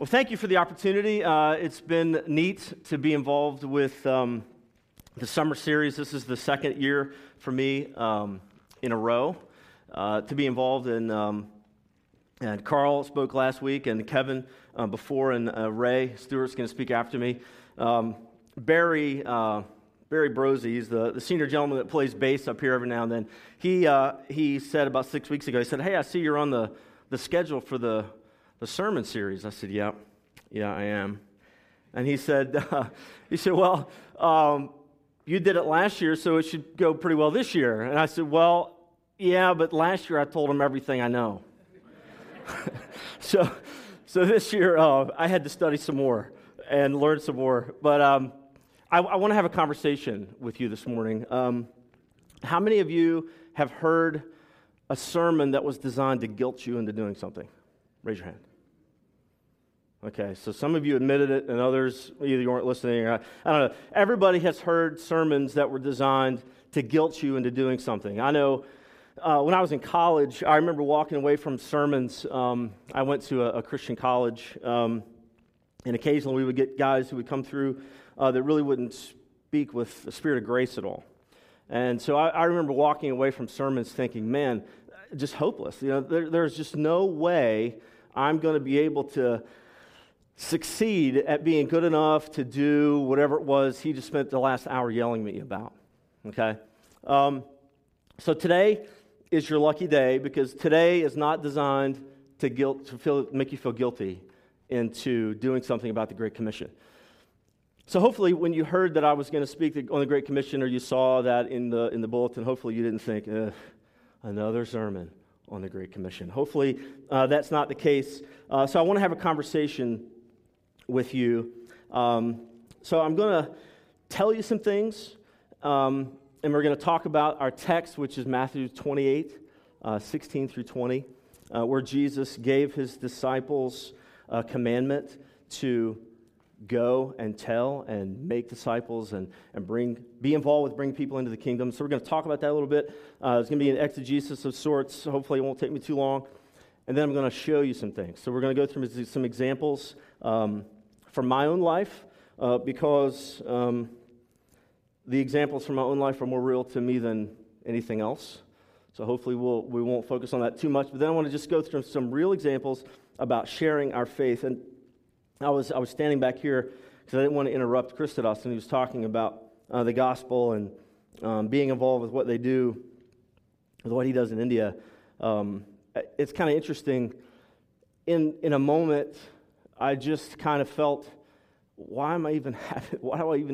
Well, thank you for the opportunity. It's been neat to be involved with the summer series. This is the second year for me in a row to be involved in. And Carl spoke last week, and Kevin before, and Ray Stewart's going to speak after me. Barry Brosey, he's the senior gentleman that plays bass up here every now and then. He said about 6 weeks ago, he said, "Hey, I see you're on the schedule for the sermon series." I said, yeah, I am. And he said, "Well, you did it last year, so it should go pretty well this year." And I said, "Well, yeah, but last year I told him everything I know." So this year I had to study some more and learn some more. But I want to have a conversation with you this morning. How many of you have heard a sermon that was designed to guilt you into doing something? Raise your hand. Okay, so some of you admitted it, and others either you weren't listening or I don't know. Everybody has heard sermons that were designed to guilt you into doing something. I know. When I was in college, I remember walking away from sermons. I went to a Christian college, and occasionally we would get guys who would come through that really wouldn't speak with the spirit of grace at all. And so I remember walking away from sermons thinking, man, just hopeless. You know, there's just no way I'm going to be able to succeed at being good enough to do whatever it was he just spent the last hour yelling at me about. Okay? So today is your lucky day, because today is not designed to make you feel guilty into doing something about the Great Commission. So hopefully when you heard that I was going to speak on the Great Commission, or you saw that in the bulletin, hopefully you didn't think, another sermon on the Great Commission. Hopefully that's not the case. So I want to have a conversation with you. So I'm going to tell you some things, and we're going to talk about our text, which is Matthew 28, 16 through 20, where Jesus gave his disciples a commandment to go and tell and make disciples and be involved with bringing people into the kingdom. So we're going to talk about that a little bit. It's going to be an exegesis of sorts. Hopefully it won't take me too long. And then I'm going to show you some things. So we're going to go through some examples from my own life because... The examples from my own life are more real to me than anything else. So hopefully we won't focus on that too much. But then I want to just go through some real examples about sharing our faith. And I was standing back here because I didn't want to interrupt Christodas, and he was talking about the gospel and being involved with what they do, with what he does in India. It's kind of interesting. In a moment, I just kind of felt... Why do I even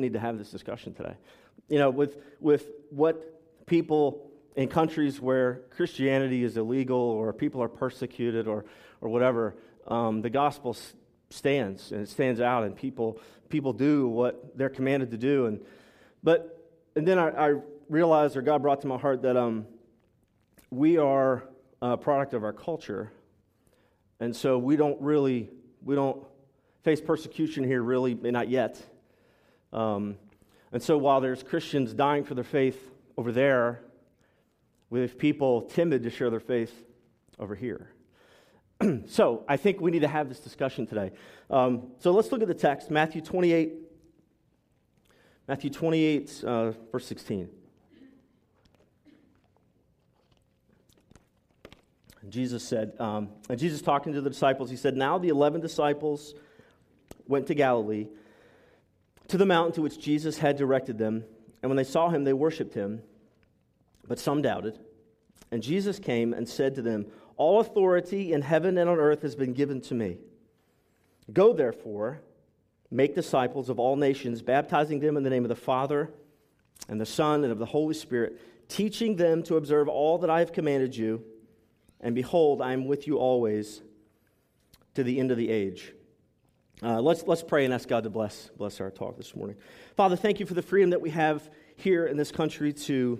need to have this discussion today? You know, with what people in countries where Christianity is illegal or people are persecuted or whatever, the gospel stands, and it stands out, and people do what they're commanded to do. And then I realized, or God brought to my heart, that we are a product of our culture, and so we don't face persecution here, really, not yet. And so while there's Christians dying for their faith over there, we have people timid to share their faith over here. So I think we need to have this discussion today. So let's look at the text, Matthew 28, verse 16. Jesus said, and Jesus talking to the disciples, he said, "Now the 11 disciples went to Galilee, to the mountain to which Jesus had directed them. And when they saw him, they worshipped him, but some doubted. And Jesus came and said to them, 'All authority in heaven and on earth has been given to me. Go, therefore, make disciples of all nations, baptizing them in the name of the Father and the Son and of the Holy Spirit, teaching them to observe all that I have commanded you. And behold, I am with you always, to the end of the age.'" Let's pray and ask God to bless our talk this morning. Father, thank you for the freedom that we have here in this country to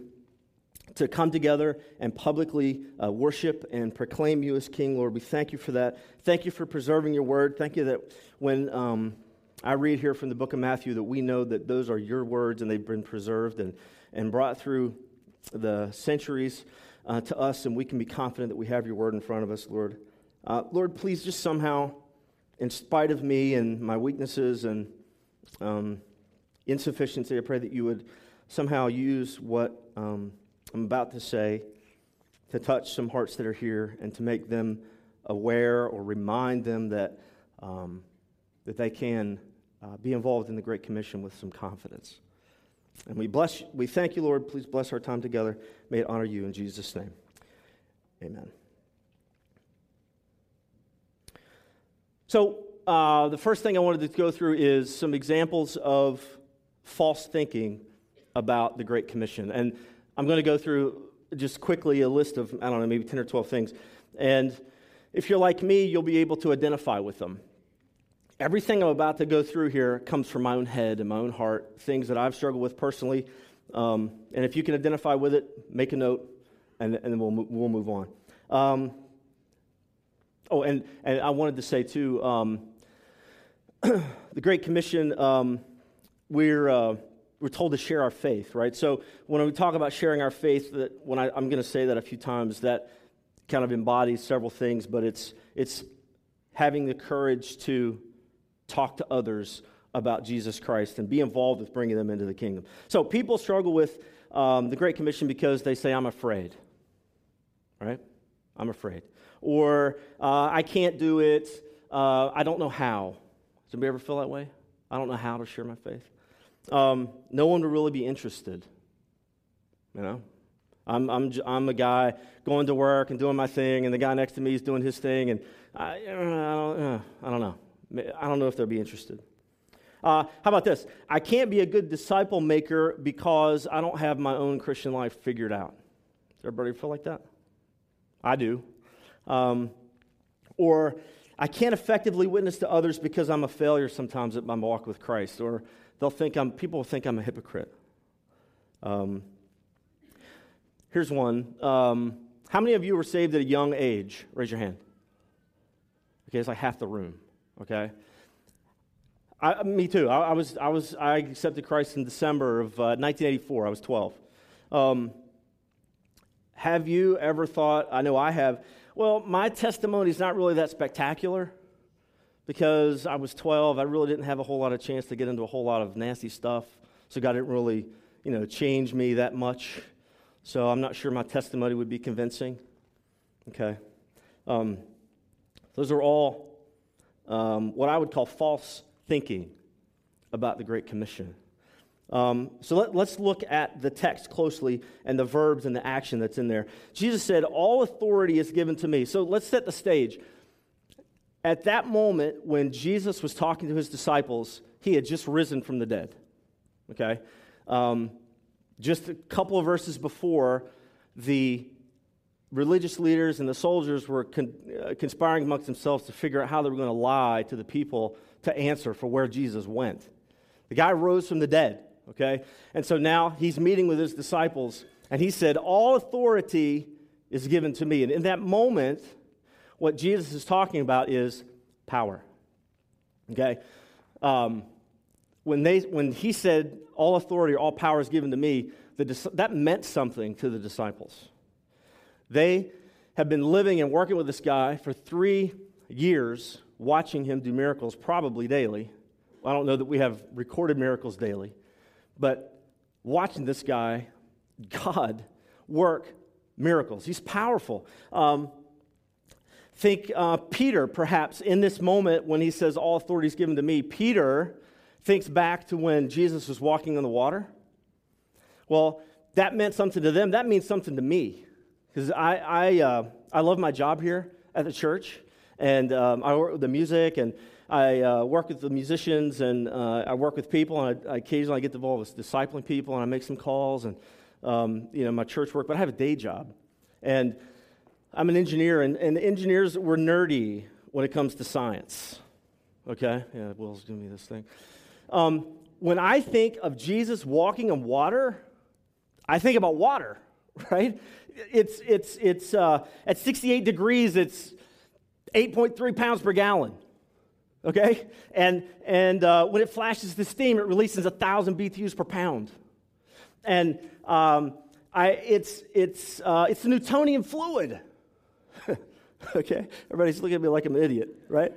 come together and publicly worship and proclaim you as King, Lord. We thank you for that. Thank you for preserving your word. Thank you that when I read here from the book of Matthew, that we know that those are your words, and they've been preserved and brought through the centuries to us, and we can be confident that we have your word in front of us, Lord. Lord, please just somehow... in spite of me and my weaknesses and insufficiency, I pray that you would somehow use what I'm about to say to touch some hearts that are here and to make them aware or remind them that that they can be involved in the Great Commission with some confidence. And we thank you, Lord. Please bless our time together. May it honor you in Jesus' name. Amen. So the first thing I wanted to go through is some examples of false thinking about the Great Commission. And I'm going to go through just quickly a list of, I don't know, maybe 10 or 12 things. And if you're like me, you'll be able to identify with them. Everything I'm about to go through here comes from my own head and my own heart, things that I've struggled with personally. And if you can identify with it, make a note, and then we'll move on. And I wanted to say, too, the Great Commission, we're told to share our faith, right? So when we talk about sharing our faith, that when I'm going to say that a few times, that kind of embodies several things, but it's having the courage to talk to others about Jesus Christ and be involved with bringing them into the kingdom. So people struggle with the Great Commission because they say, I'm afraid, right? I'm afraid. Or I can't do it. I don't know how. Does anybody ever feel that way? I don't know how to share my faith. No one will really be interested, you know? I'm a guy going to work and doing my thing, and the guy next to me is doing his thing, and I don't know. I don't know if they'll be interested. How about this? I can't be a good disciple maker because I don't have my own Christian life figured out. Does everybody feel like that? I do. Or I can't effectively witness to others because I'm a failure sometimes at my walk with Christ. Or people will think I'm a hypocrite. Here's one. How many of you were saved at a young age? Raise your hand. Okay, it's like half the room. Okay, me too. I accepted Christ in December of 1984. I was 12. Have you ever thought? I know I have. Well, my testimony is not really that spectacular because I was 12. I really didn't have a whole lot of chance to get into a whole lot of nasty stuff. So God didn't really, change me that much. So I'm not sure my testimony would be convincing. Okay. Those are all what I would call false thinking about the Great Commission. So let's look at the text closely and the verbs and the action that's in there. Jesus said, all authority is given to me. So let's set the stage. At that moment when Jesus was talking to his disciples, he had just risen from the dead. Okay? Just a couple of verses before, the religious leaders and the soldiers were conspiring amongst themselves to figure out how they were going to lie to the people to answer for where Jesus went. The guy rose from the dead. Okay? And so now he's meeting with his disciples, and he said, all authority is given to me. And in that moment, what Jesus is talking about is power. Okay? When he said, all authority or all power is given to me, that meant something to the disciples. They have been living and working with this guy for 3 years, watching him do miracles probably daily. I don't know that we have recorded miracles daily, but watching this guy, God, work miracles. He's powerful. Think Peter, perhaps, in this moment when he says, all authority is given to me. Peter thinks back to when Jesus was walking on the water. Well, that meant something to them. That means something to me because I love my job here at the church, and I work with the music, and I work with the musicians, and I work with people, and I occasionally get involved with discipling people, and I make some calls, and my church work. But I have a day job, and I'm an engineer, and engineers were nerdy when it comes to science. Okay, yeah, Will's giving me this thing. When I think of Jesus walking on water, I think about water, right? It's at 68 degrees, it's 8.3 pounds per gallon. Okay, and when it flashes the steam, it releases 1,000 BTUs per pound, and it's the Newtonian fluid. Okay, everybody's looking at me like I'm an idiot, right?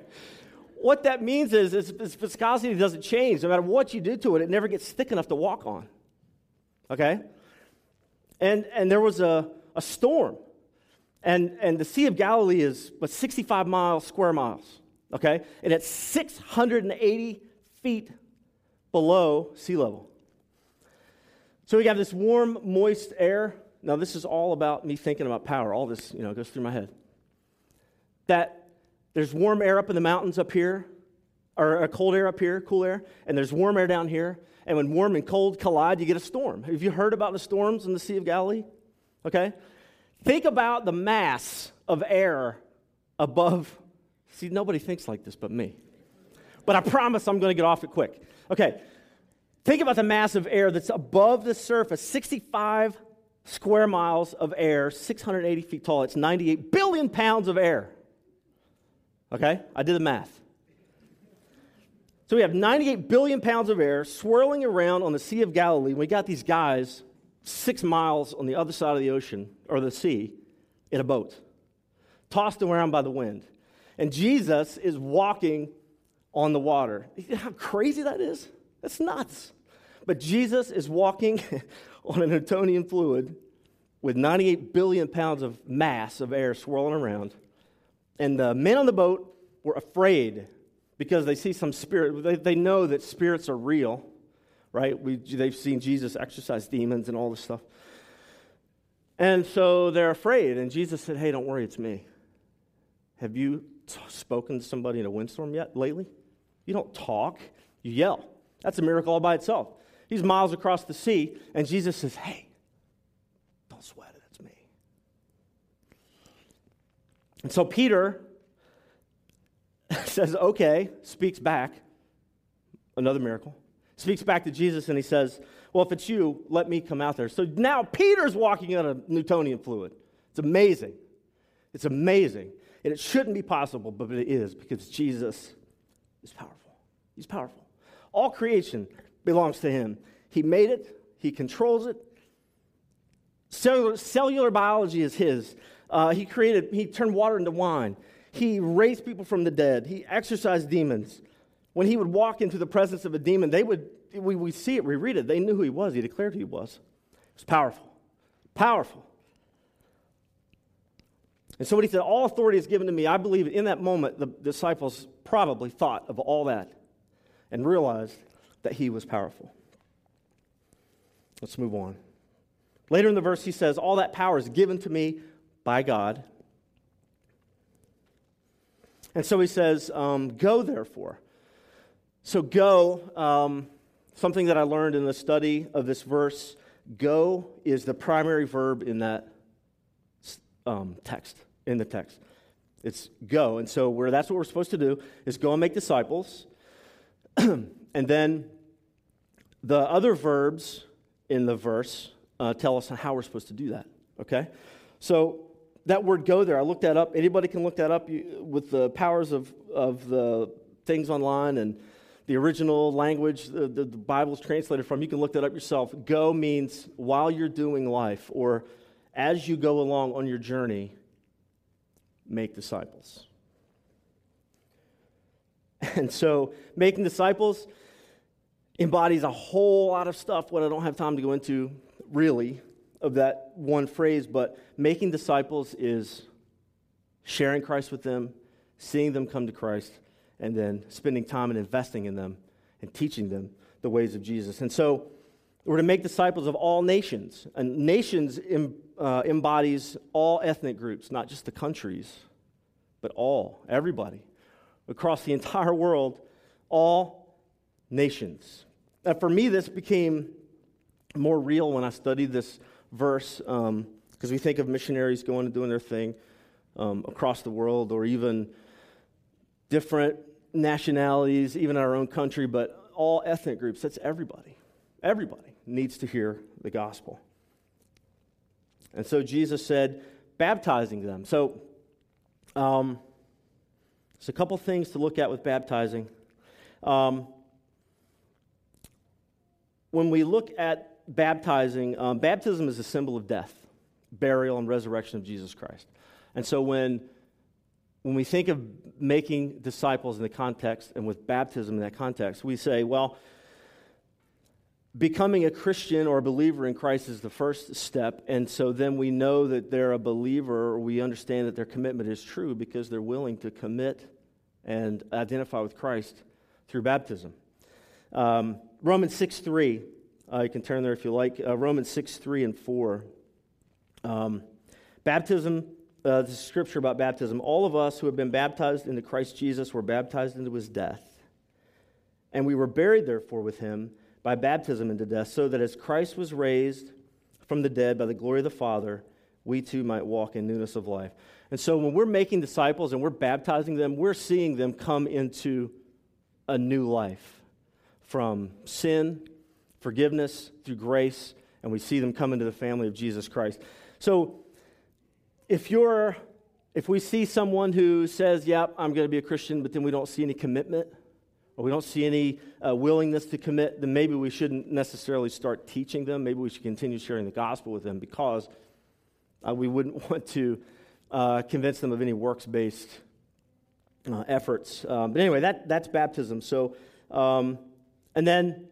what that means is its viscosity doesn't change. No matter what you do to it, it never gets thick enough to walk on. Okay? And there was a storm. And the Sea of Galilee is 65 miles, square miles. Okay? And it's 680 feet below sea level. So we got this warm, moist air. Now, this is all about me thinking about power. All this, goes through my head. That there's warm air up in the mountains up here, or cold air up here, cool air, and there's warm air down here. And when warm and cold collide, you get a storm. Have you heard about the storms in the Sea of Galilee? Okay? Think about the mass of air above. See, nobody thinks like this but me. But I promise I'm going to get off it quick. Okay. Think about the mass of air that's above the surface, 65 square miles of air, 680 feet tall. It's 98 billion pounds of air. Okay? I did the math. So we have 98 billion pounds of air swirling around on the Sea of Galilee. We got these guys 6 miles on the other side of the ocean, or the sea, in a boat, tossed around by the wind. And Jesus is walking on the water. You know how crazy that is? That's nuts. But Jesus is walking on an Newtonian fluid with 98 billion pounds of mass of air swirling around. And the men on the boat were afraid because they see some spirit. They know that spirits are real, right? They've seen Jesus exorcise demons and all this stuff. And so they're afraid. And Jesus said, hey, don't worry, it's me. Have you spoken to somebody in a windstorm yet lately? You don't talk, you yell. That's a miracle all by itself. He's miles across the sea, and Jesus says, hey, don't sweat it, it's me. And so Peter says, okay, speaks back, another miracle, speaks back to Jesus, and he says, well, if it's you, let me come out there. So now Peter's walking on a Newtonian fluid. It's amazing. It's amazing. And it shouldn't be possible, but it is, because Jesus is powerful. He's powerful. All creation belongs to him. He made it. He controls it. Cellular biology is his. He turned water into wine. He raised people from the dead. He exorcised demons. When he would walk into the presence of a demon, we see it, we read it. They knew who he was. He declared who he was. It was powerful. Powerful. And so when he said, all authority is given to me, I believe in that moment the disciples probably thought of all that and realized that he was powerful. Let's move on. Later in the verse, he says, all that power is given to me by God. And so he says, go therefore. So go, something that I learned in the study of this verse, go is the primary verb in that text, in the text. It's go. And so that's what we're supposed to do, is go and make disciples. And then the other verbs in the verse tell us how we're supposed to do that, okay? So that word go there, I looked that up. Anybody can look that up with the powers of the things online and the original language the Bible's translated from. You can look that up yourself. Go means while you're doing life, or as you go along on your journey, make disciples. And so making disciples embodies a whole lot of stuff, what I don't have time to go into really of that one phrase, but making disciples is sharing Christ with them, seeing them come to Christ, and then spending time and investing in them and teaching them the ways of Jesus. And so we're to make disciples of all nations, and nations embodies all ethnic groups, not just the countries, but all, everybody. Across the entire world, all nations. Now, for me, this became more real when I studied this verse, because we think of missionaries going and doing their thing across the world, or even different nationalities, even in our own country, but all ethnic groups. That's everybody. Everybody needs to hear the gospel. And so Jesus said, baptizing them. So, there's a couple things to look at with baptizing. When we look at baptizing, baptism is a symbol of death, burial, and resurrection of Jesus Christ. And so when when we think of making disciples in the context and with baptism in that context, we say, well, becoming a Christian or a believer in Christ is the first step, and so then we know that they're a believer, or we understand that their commitment is true because they're willing to commit and identify with Christ through baptism. Romans 6:3, you can turn there if you like. Romans 6:3 and 4. Baptism, this is scripture about baptism. All of us who have been baptized into Christ Jesus were baptized into his death, and we were buried, therefore, with him by baptism into death, so that as Christ was raised from the dead by the glory of the Father, we too might walk in newness of life. And so when we're making disciples and we're baptizing them, we're seeing them come into a new life from sin, forgiveness, through grace, and we see them come into the family of Jesus Christ. So if we see someone who says, yeah, I'm going to be a Christian, but then we don't see any commitment, or we don't see any willingness to commit, then maybe we shouldn't necessarily start teaching them. Maybe we should continue sharing the gospel with them, because we wouldn't want to convince them of any works-based efforts. But anyway, that's baptism. So, and then,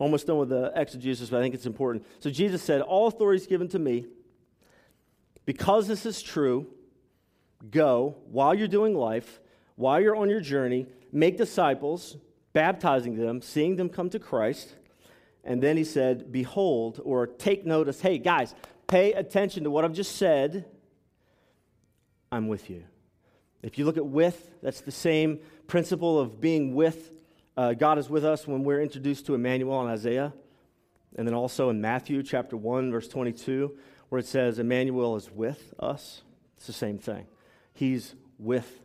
almost done with the exegesis, but I think it's important. So Jesus said, all authority is given to me. Because this is true, go while you're doing life, while you're on your journey, make disciples, baptizing them, seeing them come to Christ. And then he said, behold, or take notice, hey guys, pay attention to what I've just said. I'm with you. If you look at with, that's the same principle of being with. God is with us when we're introduced to Emmanuel in Isaiah. And then also in Matthew chapter 1, verse 22, where it says, Emmanuel is with us. It's the same thing. He's with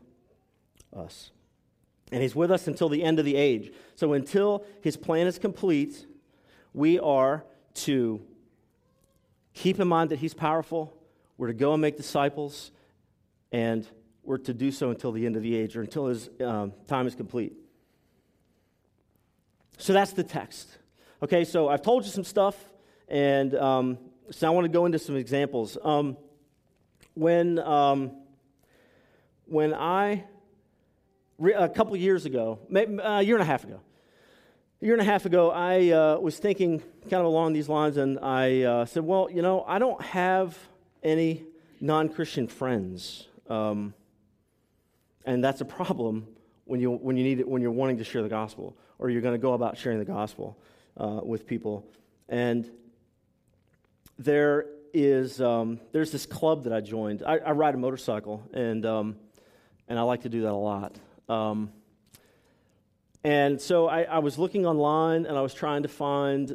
us. And he's with us until the end of the age. So until his plan is complete, we are to keep in mind that he's powerful. We're to go and make disciples, and we're to do so until the end of the age, or until his time is complete. So that's the text. Okay, so I've told you some stuff, and so I want to go into some examples. When I... A couple years ago, a year and a half ago, I was thinking kind of along these lines, and I said, well, you know, I don't have any non-Christian friends, and that's a problem when you need it, when you're wanting to share the gospel, or you're going to go about sharing the gospel with people. And there is there's this club that I joined. I ride a motorcycle, and I like to do that a lot. And so I was looking online, and I was trying to find,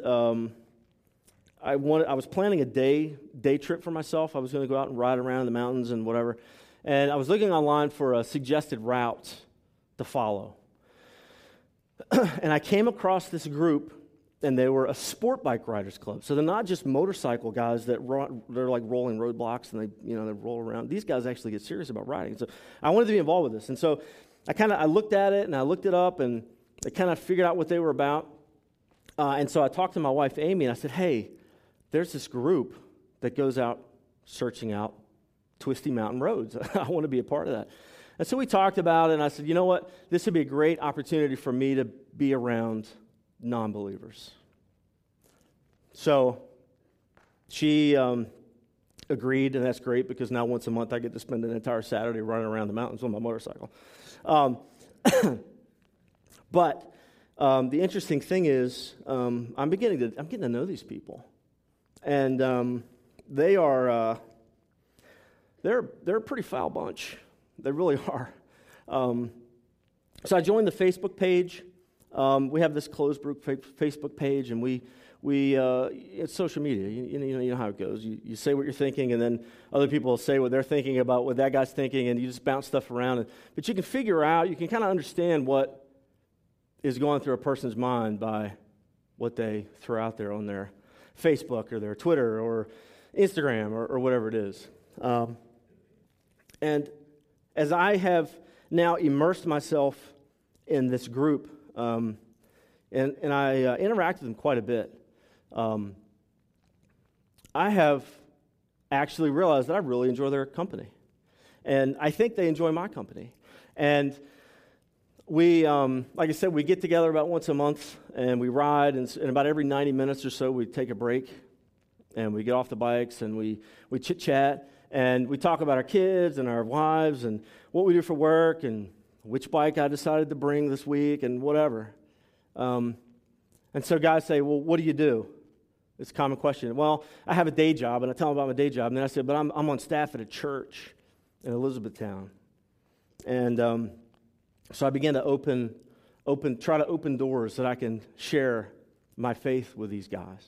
I was planning a day trip for myself. I was going to go out and ride around in the mountains and whatever. And I was looking online for a suggested route to follow. And I came across this group, and they were a sport bike riders club. So they're not just motorcycle guys that they're like rolling roadblocks, and they roll around. These guys actually get serious about riding. So I wanted to be involved with this. And so I looked at it, and I looked it up, and I kind of figured out what they were about. And so I talked to my wife, Amy, and I said, hey, there's this group that goes out searching out twisty mountain roads. I want to be a part of that. And so we talked about it, and I said, you know what? This would be a great opportunity for me to be around non-believers. So she agreed, and that's great, because now once a month I get to spend an entire Saturday running around the mountains on my motorcycle. But the interesting thing is, I'm getting to know these people, and they are, they're a pretty foul bunch. They really are. So I joined the Facebook page. We have this closed group Facebook page, and we it's social media. You know how it goes. You say what you're thinking, and then other people will say what they're thinking about what that guy's thinking, and you just bounce stuff around. But you can kind of understand what is going through a person's mind by what they throw out there on their Facebook or their Twitter or Instagram or whatever it is. And as I have now immersed myself in this group, and I interact with them quite a bit, I have actually realized that I really enjoy their company. and I think they enjoy my company. And we, like I said, we get together about once a month, and we ride, and about every 90 minutes or so, we take a break, and we get off the bikes, and we chit-chat, and we talk about our kids and our wives and what we do for work and which bike I decided to bring this week and whatever. And so guys say, well, what do you do? It's a common question. Well, I have a day job, and I tell them about my day job, and then I say, but I'm on staff at a church in Elizabethtown. And so I began to try to open doors that I can share my faith with these guys.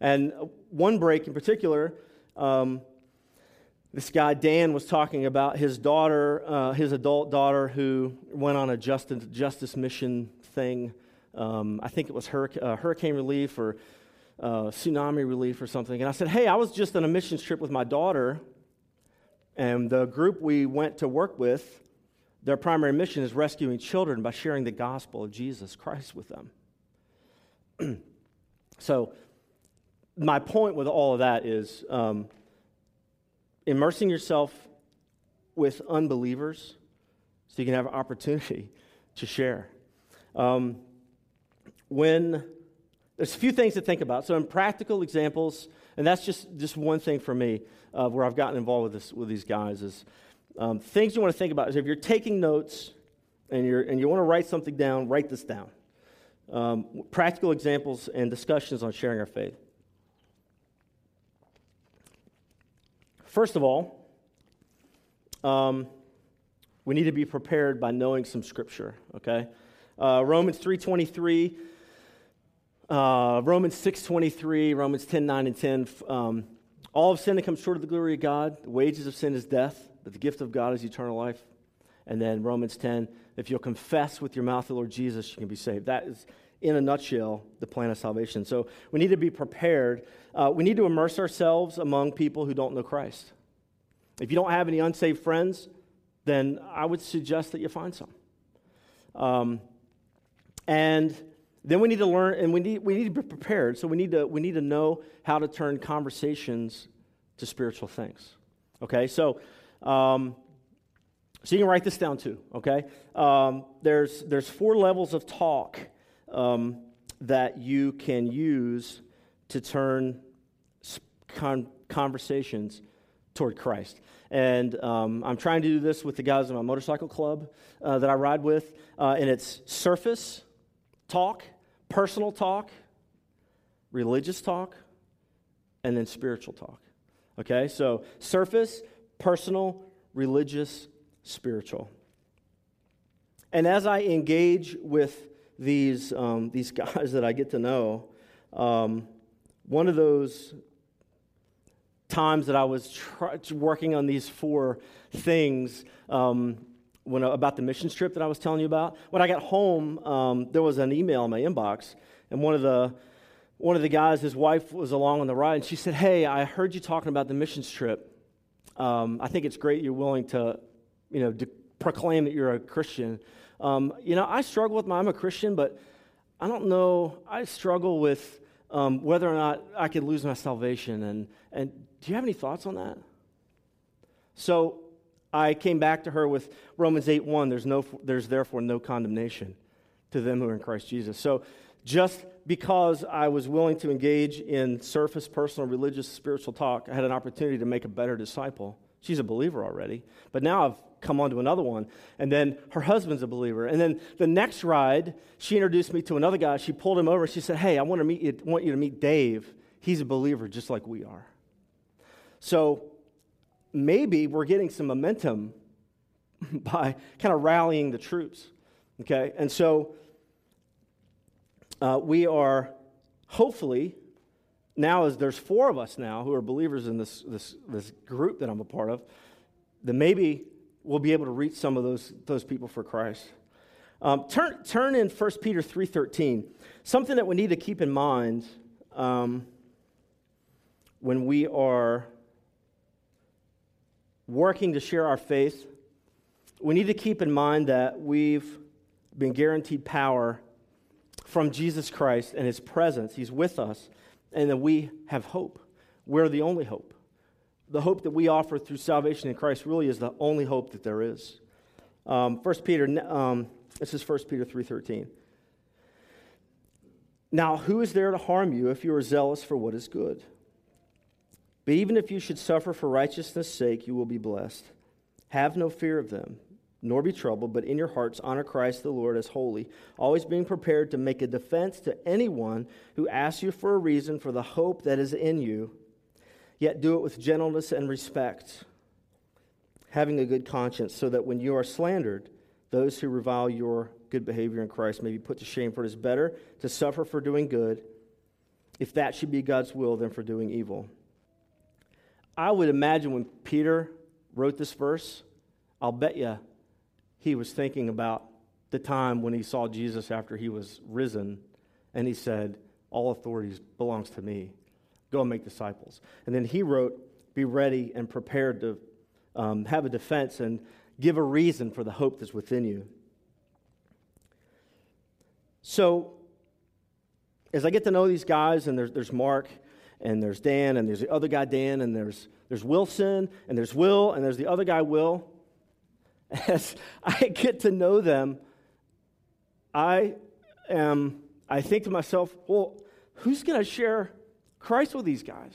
And one break in particular, this guy Dan was talking about his daughter, his adult daughter, who went on a justice mission thing. I think it was hurricane relief or tsunami relief or something. And I said, hey, I was just on a missions trip with my daughter, and the group we went to work with, their primary mission is rescuing children by sharing the gospel of Jesus Christ with them. So my point with all of that is immersing yourself with unbelievers so you can have an opportunity to share. There's a few things to think about. So in practical examples, and that's just one thing for me where I've gotten involved with these guys is things you want to think about is if you're taking notes and you want to write something down, write this down. Practical examples and discussions on sharing our faith. First of all, we need to be prepared by knowing some scripture, okay? Romans 3:23, Romans 6:23, Romans 10:9 and 10. All of sin that comes short of the glory of God. The wages of sin is death, but the gift of God is eternal life. And then Romans 10, if you'll confess with your mouth the Lord Jesus, you can be saved. That is, in a nutshell, the plan of salvation. So we need to be prepared. We need to immerse ourselves among people who don't know Christ. If you don't have any unsaved friends, then I would suggest that you find some. And then we need to learn, and we need to be prepared. So we need to know how to turn conversations to spiritual things. Okay, so you can write this down too. Okay, there's four levels of talk. That you can use to turn conversations toward Christ. And I'm trying to do this with the guys in my motorcycle club that I ride with, and it's surface talk, personal talk, religious talk, and then spiritual talk. Okay, so surface, personal, religious, spiritual. And as I engage with these guys that I get to know, one of those times that I was working on these four things about the mission trip that I was telling you about, when I got home, there was an email in my inbox, and one of the guys, his wife was along on the ride, and she said, "Hey, I heard you talking about the mission trip. I think it's great you're willing to, proclaim that you're a Christian. I struggle with I'm a Christian, but I don't know. I struggle with whether or not I could lose my salvation. And do you have any thoughts on that?" So I came back to her with Romans 8:1. There's therefore no condemnation to them who are in Christ Jesus. So just because I was willing to engage in surface, personal, religious, spiritual talk, I had an opportunity to make a better disciple. She's a believer already, but now I've come on to another one. And then her husband's a believer. And then the next ride, she introduced me to another guy. She pulled him over. She said, "Hey, I want you to meet Dave. He's a believer just like we are." So maybe we're getting some momentum by kind of rallying the troops, okay? And so we are hopefully... Now, as there's four of us now who are believers in this group that I'm a part of, then maybe we'll be able to reach some of those people for Christ. Turn in 1 Peter 3:13. Something that we need to keep in mind when we are working to share our faith, we need to keep in mind that we've been guaranteed power from Jesus Christ and His presence. He's with us. And that we have hope. We're the only hope. the hope that we offer through salvation in Christ really is the only hope that there is. 1 Peter 3:13. Now, who is there to harm you if you are zealous for what is good? But even if you should suffer for righteousness' sake, you will be blessed. Have no fear of them, nor be troubled, but in your hearts honor Christ the Lord as holy, always being prepared to make a defense to anyone who asks you for a reason for the hope that is in you, yet do it with gentleness and respect, having a good conscience, so that when you are slandered, those who revile your good behavior in Christ may be put to shame, for it is better to suffer for doing good, if that should be God's will, than for doing evil. I would imagine when Peter wrote this verse, I'll bet you he was thinking about the time when he saw Jesus after he was risen, and he said, all authority belongs to me. Go and make disciples. And then he wrote, be ready and prepared to have a defense and give a reason for the hope that's within you. So, as I get to know these guys, and there's Mark, and there's Dan, and there's the other guy, Dan, and there's Wilson, and there's Will, and there's the other guy, Will. As I get to know them, I think to myself, well, who's going to share Christ with these guys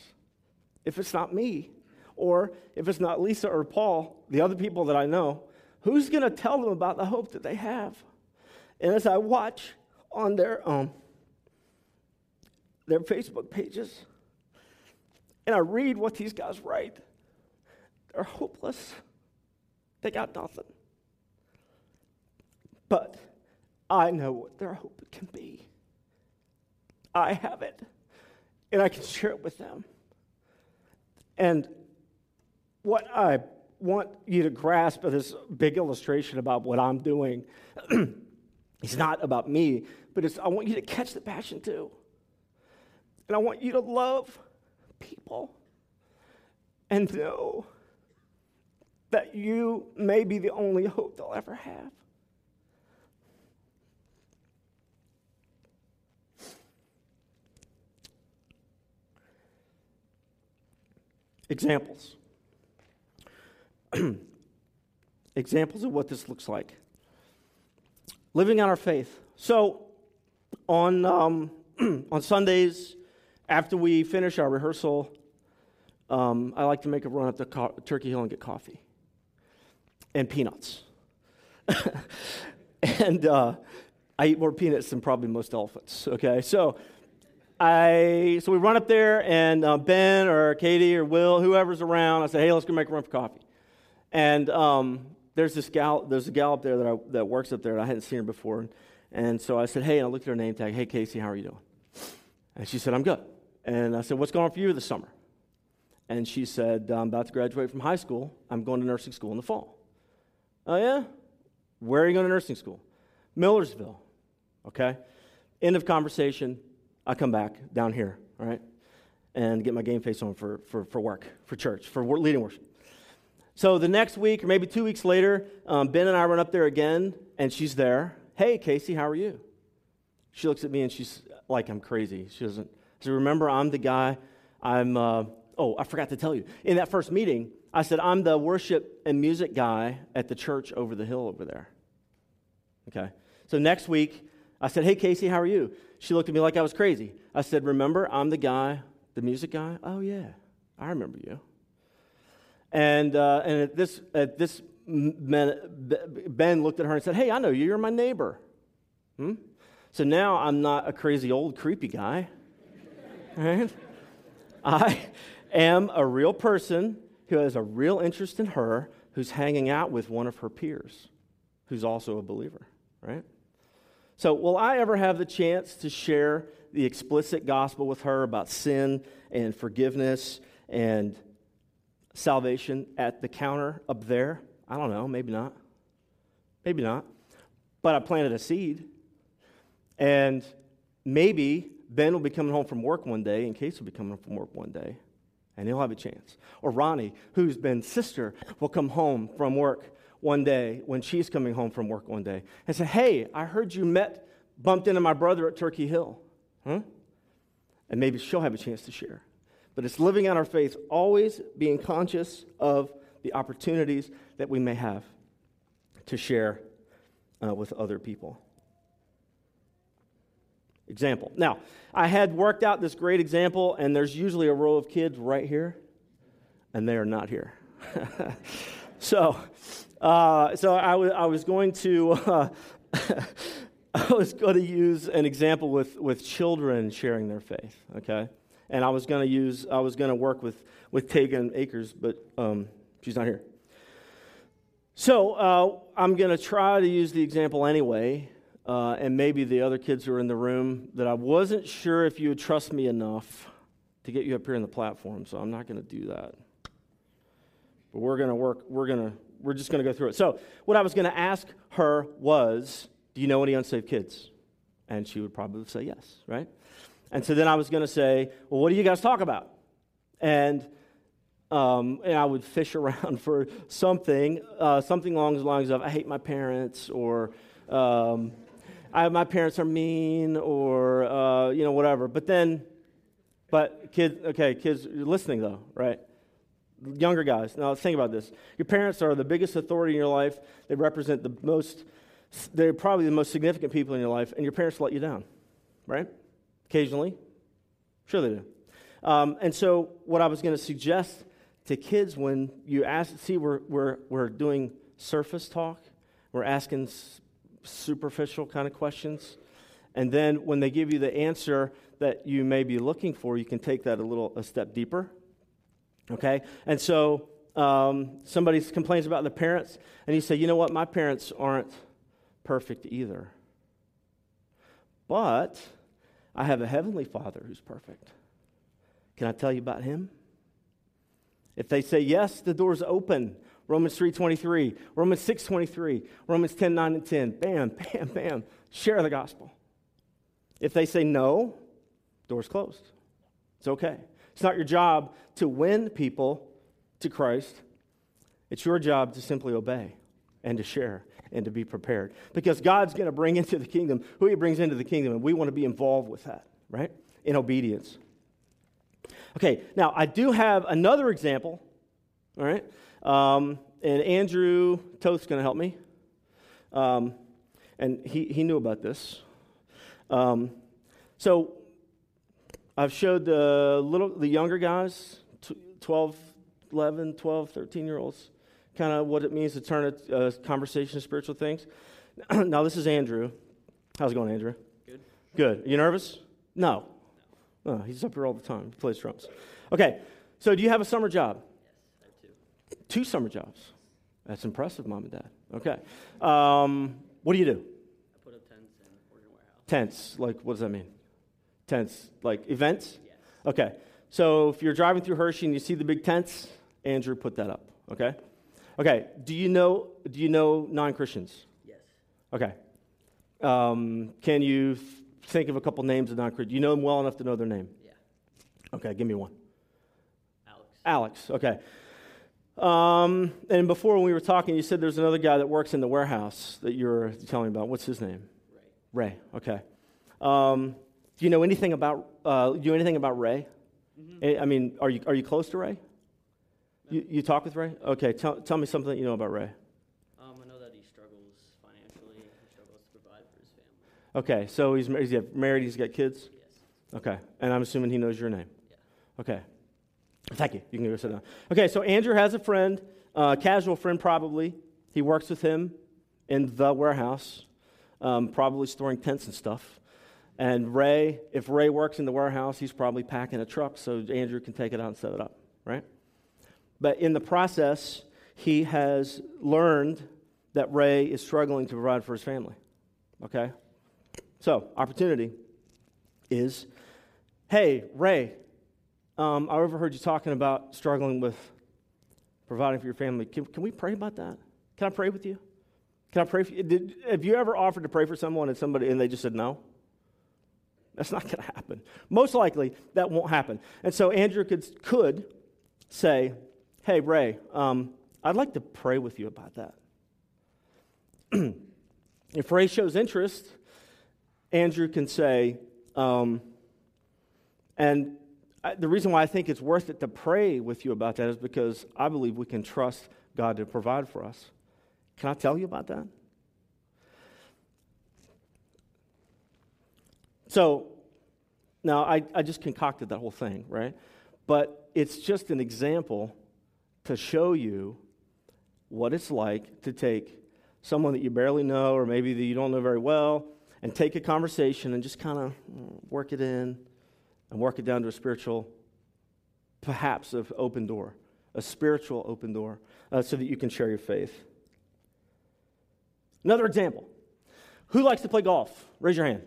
if it's not me? Or if it's not Lisa or Paul, the other people that I know, who's going to tell them about the hope that they have? And as I watch on their Facebook pages, and I read what these guys write, they're hopeless. They got nothing. But I know what their hope can be. I have it. And I can share it with them. And what I want you to grasp of this big illustration about what I'm doing is not about me, but I want you to catch the passion too. And I want you to love people and know that you may be the only hope they'll ever have. Examples. Examples of what this looks like. Living on our faith. So, on Sundays, after we finish our rehearsal, I like to make a run up to Turkey Hill and get coffee and peanuts. And I eat more peanuts than probably most elephants, okay? So we run up there, and Ben or Katie or Will, whoever's around, I say, hey, let's go make a run for coffee. And there's a gal up there that works up there, and I hadn't seen her before. And so I said, hey, and I looked at her name tag, hey, Casey, how are you doing? And she said, I'm good. And I said, what's going on for you this summer? And she said, I'm about to graduate from high school. I'm going to nursing school in the fall. Oh, yeah? Where are you going to nursing school? Millersville. Okay? End of conversation. I come back down here, all right, and get my game face on for work, for church, for leading worship. So the next week, or maybe 2 weeks later, Ben and I run up there again, and she's there. Hey, Casey, how are you? She looks at me, and she's like, I'm crazy. She doesn't. So remember, I'm the guy. I forgot to tell you. In that first meeting, I said, I'm the worship and music guy at the church over the hill over there. Okay. So next week, I said, hey, Casey, how are you? She looked at me like I was crazy. I said, remember, I'm the guy, the music guy? Oh, yeah, I remember you. And at this Ben looked at her and said, hey, I know you. You're my neighbor. So now I'm not a crazy old creepy guy. Right? I am a real person who has a real interest in her, who's hanging out with one of her peers, who's also a believer, right? So will I ever have the chance to share the explicit gospel with her about sin and forgiveness and salvation at the counter up there? I don't know, maybe not. Maybe not. But I planted a seed. And maybe Ben will be coming home from work one day, and Casey will be coming home from work one day, and he'll have a chance. Or Ronnie, who's Ben's sister, will come home from work one day when she's coming home from work one day and say, hey, I heard you bumped into my brother at Turkey Hill. Huh? And maybe she'll have a chance to share. But it's living out our faith, always being conscious of the opportunities that we may have to share with other people. Example. Now, I had worked out this great example, and there's usually a row of kids right here, and they are not here. I was going to use an example with children sharing their faith, okay? And I was going to work with Tegan Akers, but she's not here. So I'm going to try to use the example anyway, and maybe the other kids who are in the room that I wasn't sure if you would trust me enough to get you up here on the platform. So I'm not going to do that. But we're just going to go through it. So what I was going to ask her was, do you know any unsaved kids? And she would probably say yes, right? And so then I was going to say, well, what do you guys talk about? And I would fish around for something along the lines of, I hate my parents, or my parents are mean, or whatever. But kids, you're listening though, right? Younger guys, now think about this. Your parents are the biggest authority in your life. They represent they're probably the most significant people in your life, and your parents let you down, right? Occasionally. Sure they do. And so what I was going to suggest to kids when you ask, see, we're doing surface talk. We're asking superficial kind of questions. And then when they give you the answer that you may be looking for, you can take that a step deeper. Okay, and so somebody complains about their parents, and you say, you know what, my parents aren't perfect either, but I have a heavenly Father who's perfect. Can I tell you about him? If they say yes, the door's open. Romans 3:23, Romans 6:23, Romans 10:9 and 10, bam, bam, bam, share the gospel. If they say no, door's closed. It's okay. It's not your job to win people to Christ. It's your job to simply obey and to share and to be prepared. Because God's going to bring into the kingdom who he brings into the kingdom, and we want to be involved with that, right? In obedience. Okay, now I do have another example, all right? And Andrew Toth's going to help me. And he knew about this. So I've showed the younger guys, 13-year-olds, kind of what it means to turn a conversation to spiritual things. Now, this is Andrew. How's it going, Andrew? Good. Are you nervous? No. No, he's up here all the time. He plays drums. Okay, so do you have a summer job? Yes, I do. 2 summer jobs. That's impressive, Mom and Dad. Okay. What do you do? I put up tents and work in a warehouse. Tents, like what does that mean? Tents, like events? Yes. Okay. So if you're driving through Hershey and you see the big tents, Andrew put that up. Okay? Okay. Do you know non-Christians? Yes. Okay. Can you think of a couple names of non-Christians? You know them well enough to know their name? Yeah. Okay, give me one. Alex, okay. And before when we were talking, you said there's another guy that works in the warehouse that you were telling me about. What's his name? Ray. Okay. Do you know anything about Ray? Mm-hmm. I mean, are you close to Ray? No. You talk with Ray? Okay, tell me something that you know about Ray. I know that he struggles financially. He struggles to provide for his family. Okay, so he's married. He's got kids. Yes. Okay, and I'm assuming he knows your name. Yeah. Okay, thank you. You can go sit down. Okay, so Andrew has a friend, casual friend probably. He works with him in the warehouse, probably storing tents and stuff. And Ray, if Ray works in the warehouse, he's probably packing a truck so Andrew can take it out and set it up, right? But in the process, he has learned that Ray is struggling to provide for his family, okay? So, opportunity is, hey, Ray, I overheard you talking about struggling with providing for your family. Can we pray about that? Can I pray with you? Can I pray for you? Have you ever offered to pray for someone and they just said no? That's not going to happen. Most likely, that won't happen. And so Andrew could say, hey, Ray, I'd like to pray with you about that. If Ray shows interest, Andrew can say, and The reason why I think it's worth it to pray with you about that is because I believe we can trust God to provide for us. Can I tell you about that? So, now I just concocted that whole thing, right? But it's just an example to show you what it's like to take someone that you barely know or maybe that you don't know very well and take a conversation and just kind of work it in and work it down to a spiritual, perhaps, of open door, a spiritual open door, so that you can share your faith. Another example. Who likes to play golf? Raise your hand.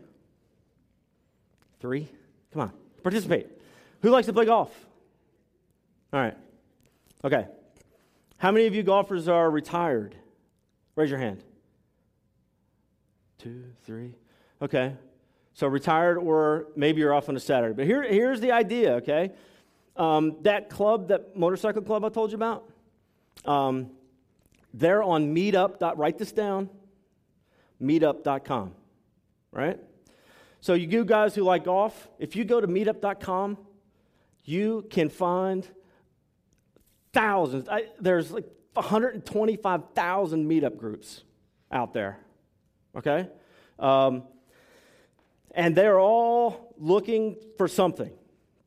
3. Come on. Participate. Who likes to play golf? All right. Okay. How many of you golfers are retired? Raise your hand. 2, 3. Okay. So retired, or maybe you're off on a Saturday. But here's the idea, okay? That club, that motorcycle club I told you about, they're on Meetup. Write this down. Meetup.com, right? So you guys who like golf, if you go to Meetup.com, you can find thousands. There's like 125,000 meetup groups out there, okay? And they're all looking for something,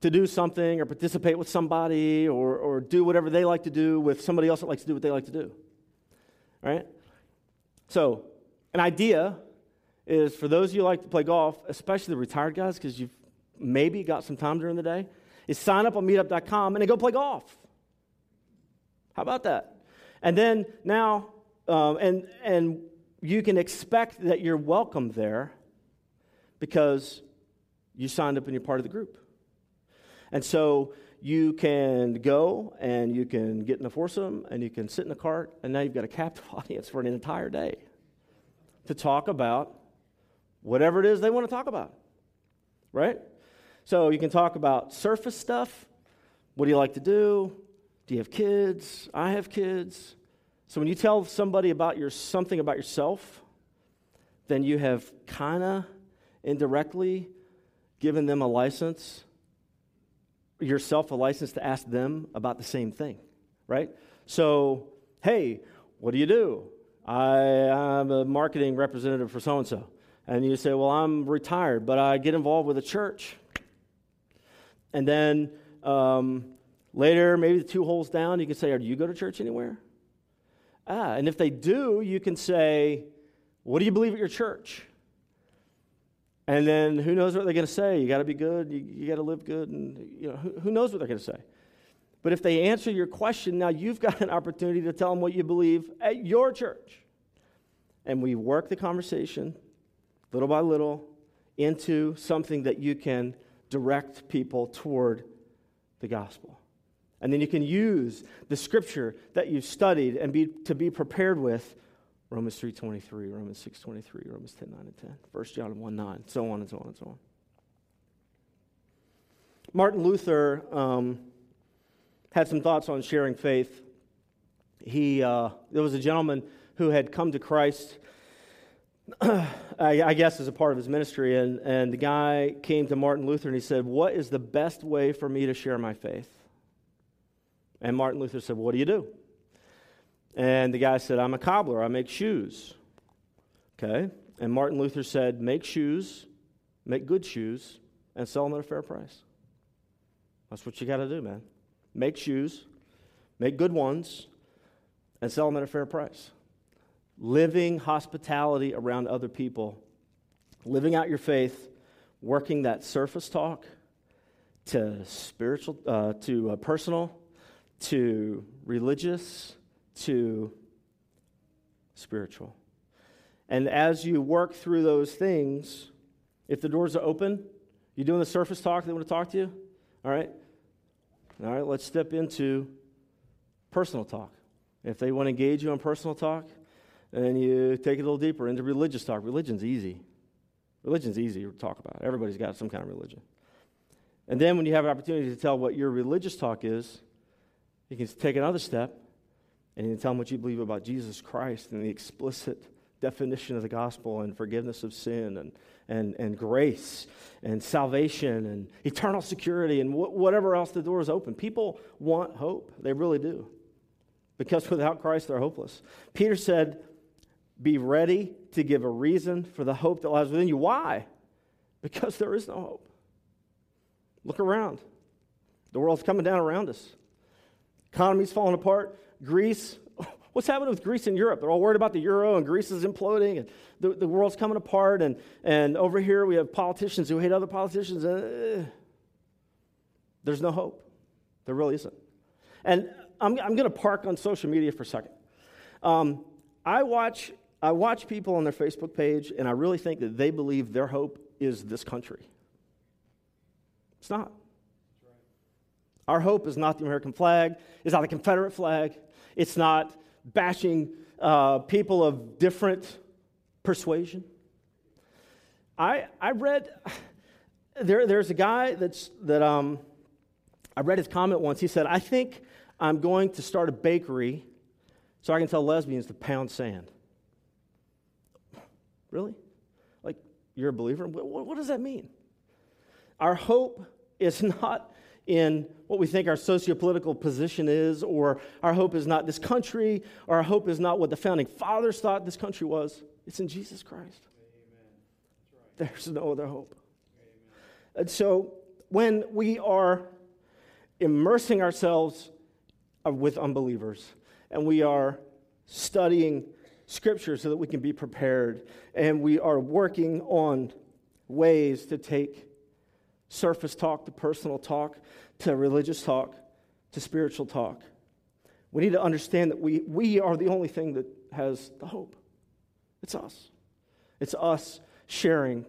to do something or participate with somebody or do whatever they like to do with somebody else that likes to do what they like to do, right? So an idea is for those of you who like to play golf, especially the retired guys, because you've maybe got some time during the day, is sign up on Meetup.com and then go play golf. How about that? And then now, and you can expect that you're welcome there because you signed up and you're part of the group. And so you can go and you can get in a foursome and you can sit in a cart, and now you've got a captive audience for an entire day to talk about whatever it is they want to talk about, right? So you can talk about surface stuff. What do you like to do? Do you have kids? I have kids. So when you tell somebody about something about yourself, then you have kind of indirectly given them a license, yourself a license to ask them about the same thing, right? So, hey, what do you do? I'm a marketing representative for so-and-so. And you say, well, I'm retired, but I get involved with a church. And then later, maybe 2 holes down, you can say, do you go to church anywhere? And if they do, you can say, what do you believe at your church? And then who knows what they're going to say? You got to be good. You got to live good. And you know, who knows what they're going to say? But if they answer your question, now you've got an opportunity to tell them what you believe at your church. And we work the conversation little by little into something that you can direct people toward the gospel. And then you can use the scripture that you've studied and be prepared with Romans 3:23, Romans 6:23, Romans 10:9 and 10, 1 John 1:9, so on and so on and so on. Martin Luther had some thoughts on sharing faith. There was a gentleman who had come to Christ, I guess, as a part of his ministry, and the guy came to Martin Luther and he said, "What is the best way for me to share my faith?" And Martin Luther said, "What do you do?" And the guy said, "I'm a cobbler. I make shoes." Okay? And Martin Luther said, "Make shoes, make good shoes, and sell them at a fair price." That's what you got to do, man. Make shoes, make good ones, and sell them at a fair price. Living hospitality around other people, living out your faith, working that surface talk to spiritual, to personal, to religious, to spiritual. And as you work through those things, if the doors are open, you're doing the surface talk, they want to talk to you, all right, let's step into personal talk. If they want to engage you on personal talk, then you take it a little deeper into religious talk. Religion's easy to talk about. Everybody's got some kind of religion. And then when you have an opportunity to tell what your religious talk is, you can take another step and you can tell them what you believe about Jesus Christ and the explicit definition of the gospel and forgiveness of sin and grace and salvation and eternal security and whatever else the door is open. People want hope. They really do. Because without Christ, they're hopeless. Peter said, be ready to give a reason for the hope that lies within you. Why? Because there is no hope. Look around. The world's coming down around us. Economy's falling apart. Greece, what's happening with Greece and Europe? They're all worried about the euro, and Greece is imploding, and the world's coming apart, and over here we have politicians who hate other politicians. There's no hope. There really isn't. And I'm going to park on social media for a second. I watch people on their Facebook page, and I really think that they believe their hope is this country. It's not. Our hope is not the American flag. It's not the Confederate flag. It's not bashing people of different persuasion. I read there's a guy that I read his comment once. He said, "I think I'm going to start a bakery so I can tell lesbians to pound sand." Really? Like, you're a believer? What does that mean? Our hope is not in what we think our sociopolitical position is, or our hope is not this country, or our hope is not what the founding fathers thought this country was. It's in Jesus Christ. Amen. That's right. There's no other hope. Amen. And so when we are immersing ourselves with unbelievers, and we are studying Scripture so that we can be prepared, and we are working on ways to take surface talk to personal talk to religious talk to spiritual talk, we need to understand that we are the only thing that has the hope. It's us sharing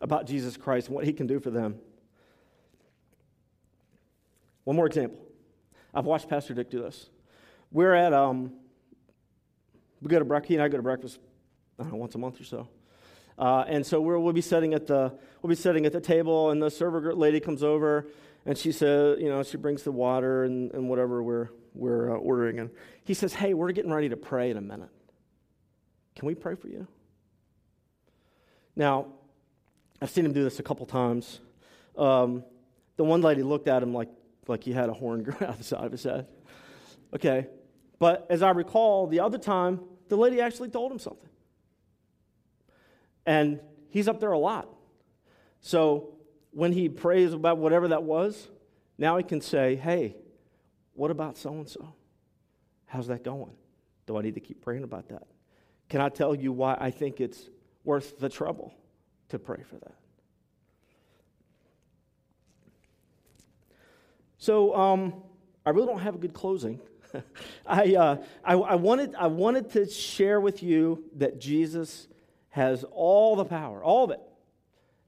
about Jesus Christ and what he can do for them. One more example. I've watched Pastor Dick do this. We're at we go to breakfast. He and I go to breakfast, I don't know, once a month or so. And so we'll be sitting at the table, and the server lady comes over, and she says, she brings the water and whatever we're ordering. And he says, "Hey, we're getting ready to pray in a minute. Can we pray for you?" Now, I've seen him do this a couple times. The one lady looked at him like he had a horn growing out the side of his head. Okay, but as I recall, the other time the lady actually told him something. And he's up there a lot. So when he prays about whatever that was, now he can say, "Hey, what about so-and-so? How's that going? Do I need to keep praying about that? Can I tell you why I think it's worth the trouble to pray for that?" So I really don't have a good closing. I wanted to share with you that Jesus has all the power, all of it.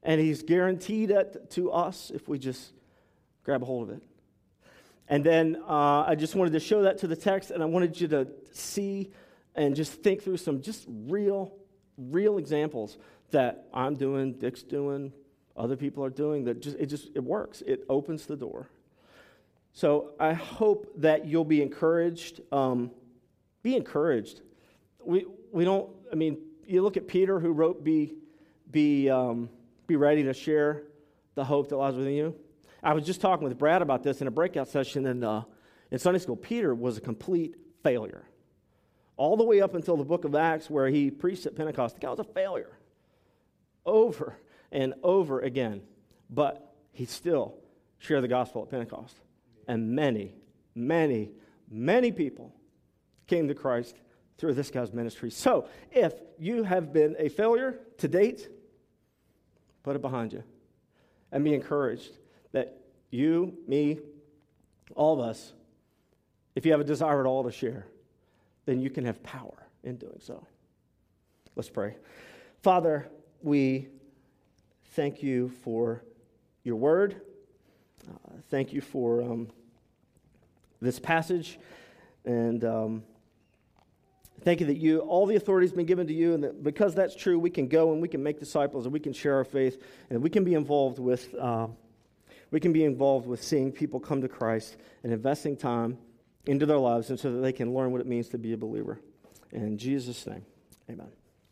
And he's guaranteed it to us if we just grab a hold of it. And then I just wanted to show that to the text, and I wanted you to see and just think through some just real examples that I'm doing, Dick's doing, other people are doing, that it works. It opens the door. So I hope that you'll be encouraged. Be encouraged. We don't, I mean, you look at Peter, who wrote, "Be ready to share the hope that lies within you." I was just talking with Brad about this in a breakout session in Sunday school. Peter was a complete failure, all the way up until the book of Acts, where he preached at Pentecost. The guy was a failure, over and over again. But he still shared the gospel at Pentecost, and many, many, many people came to Christ through this guy's ministry. So if you have been a failure to date, put it behind you and be encouraged that you, me, all of us, if you have a desire at all to share, then you can have power in doing so. Let's pray. Father, we thank you for your word. Thank you for this passage, and thank you that all the authority has been given to you, and that because that's true, we can go and we can make disciples, and we can share our faith, and we can be involved with seeing people come to Christ and investing time into their lives, and so that they can learn what it means to be a believer. In Jesus' name, amen.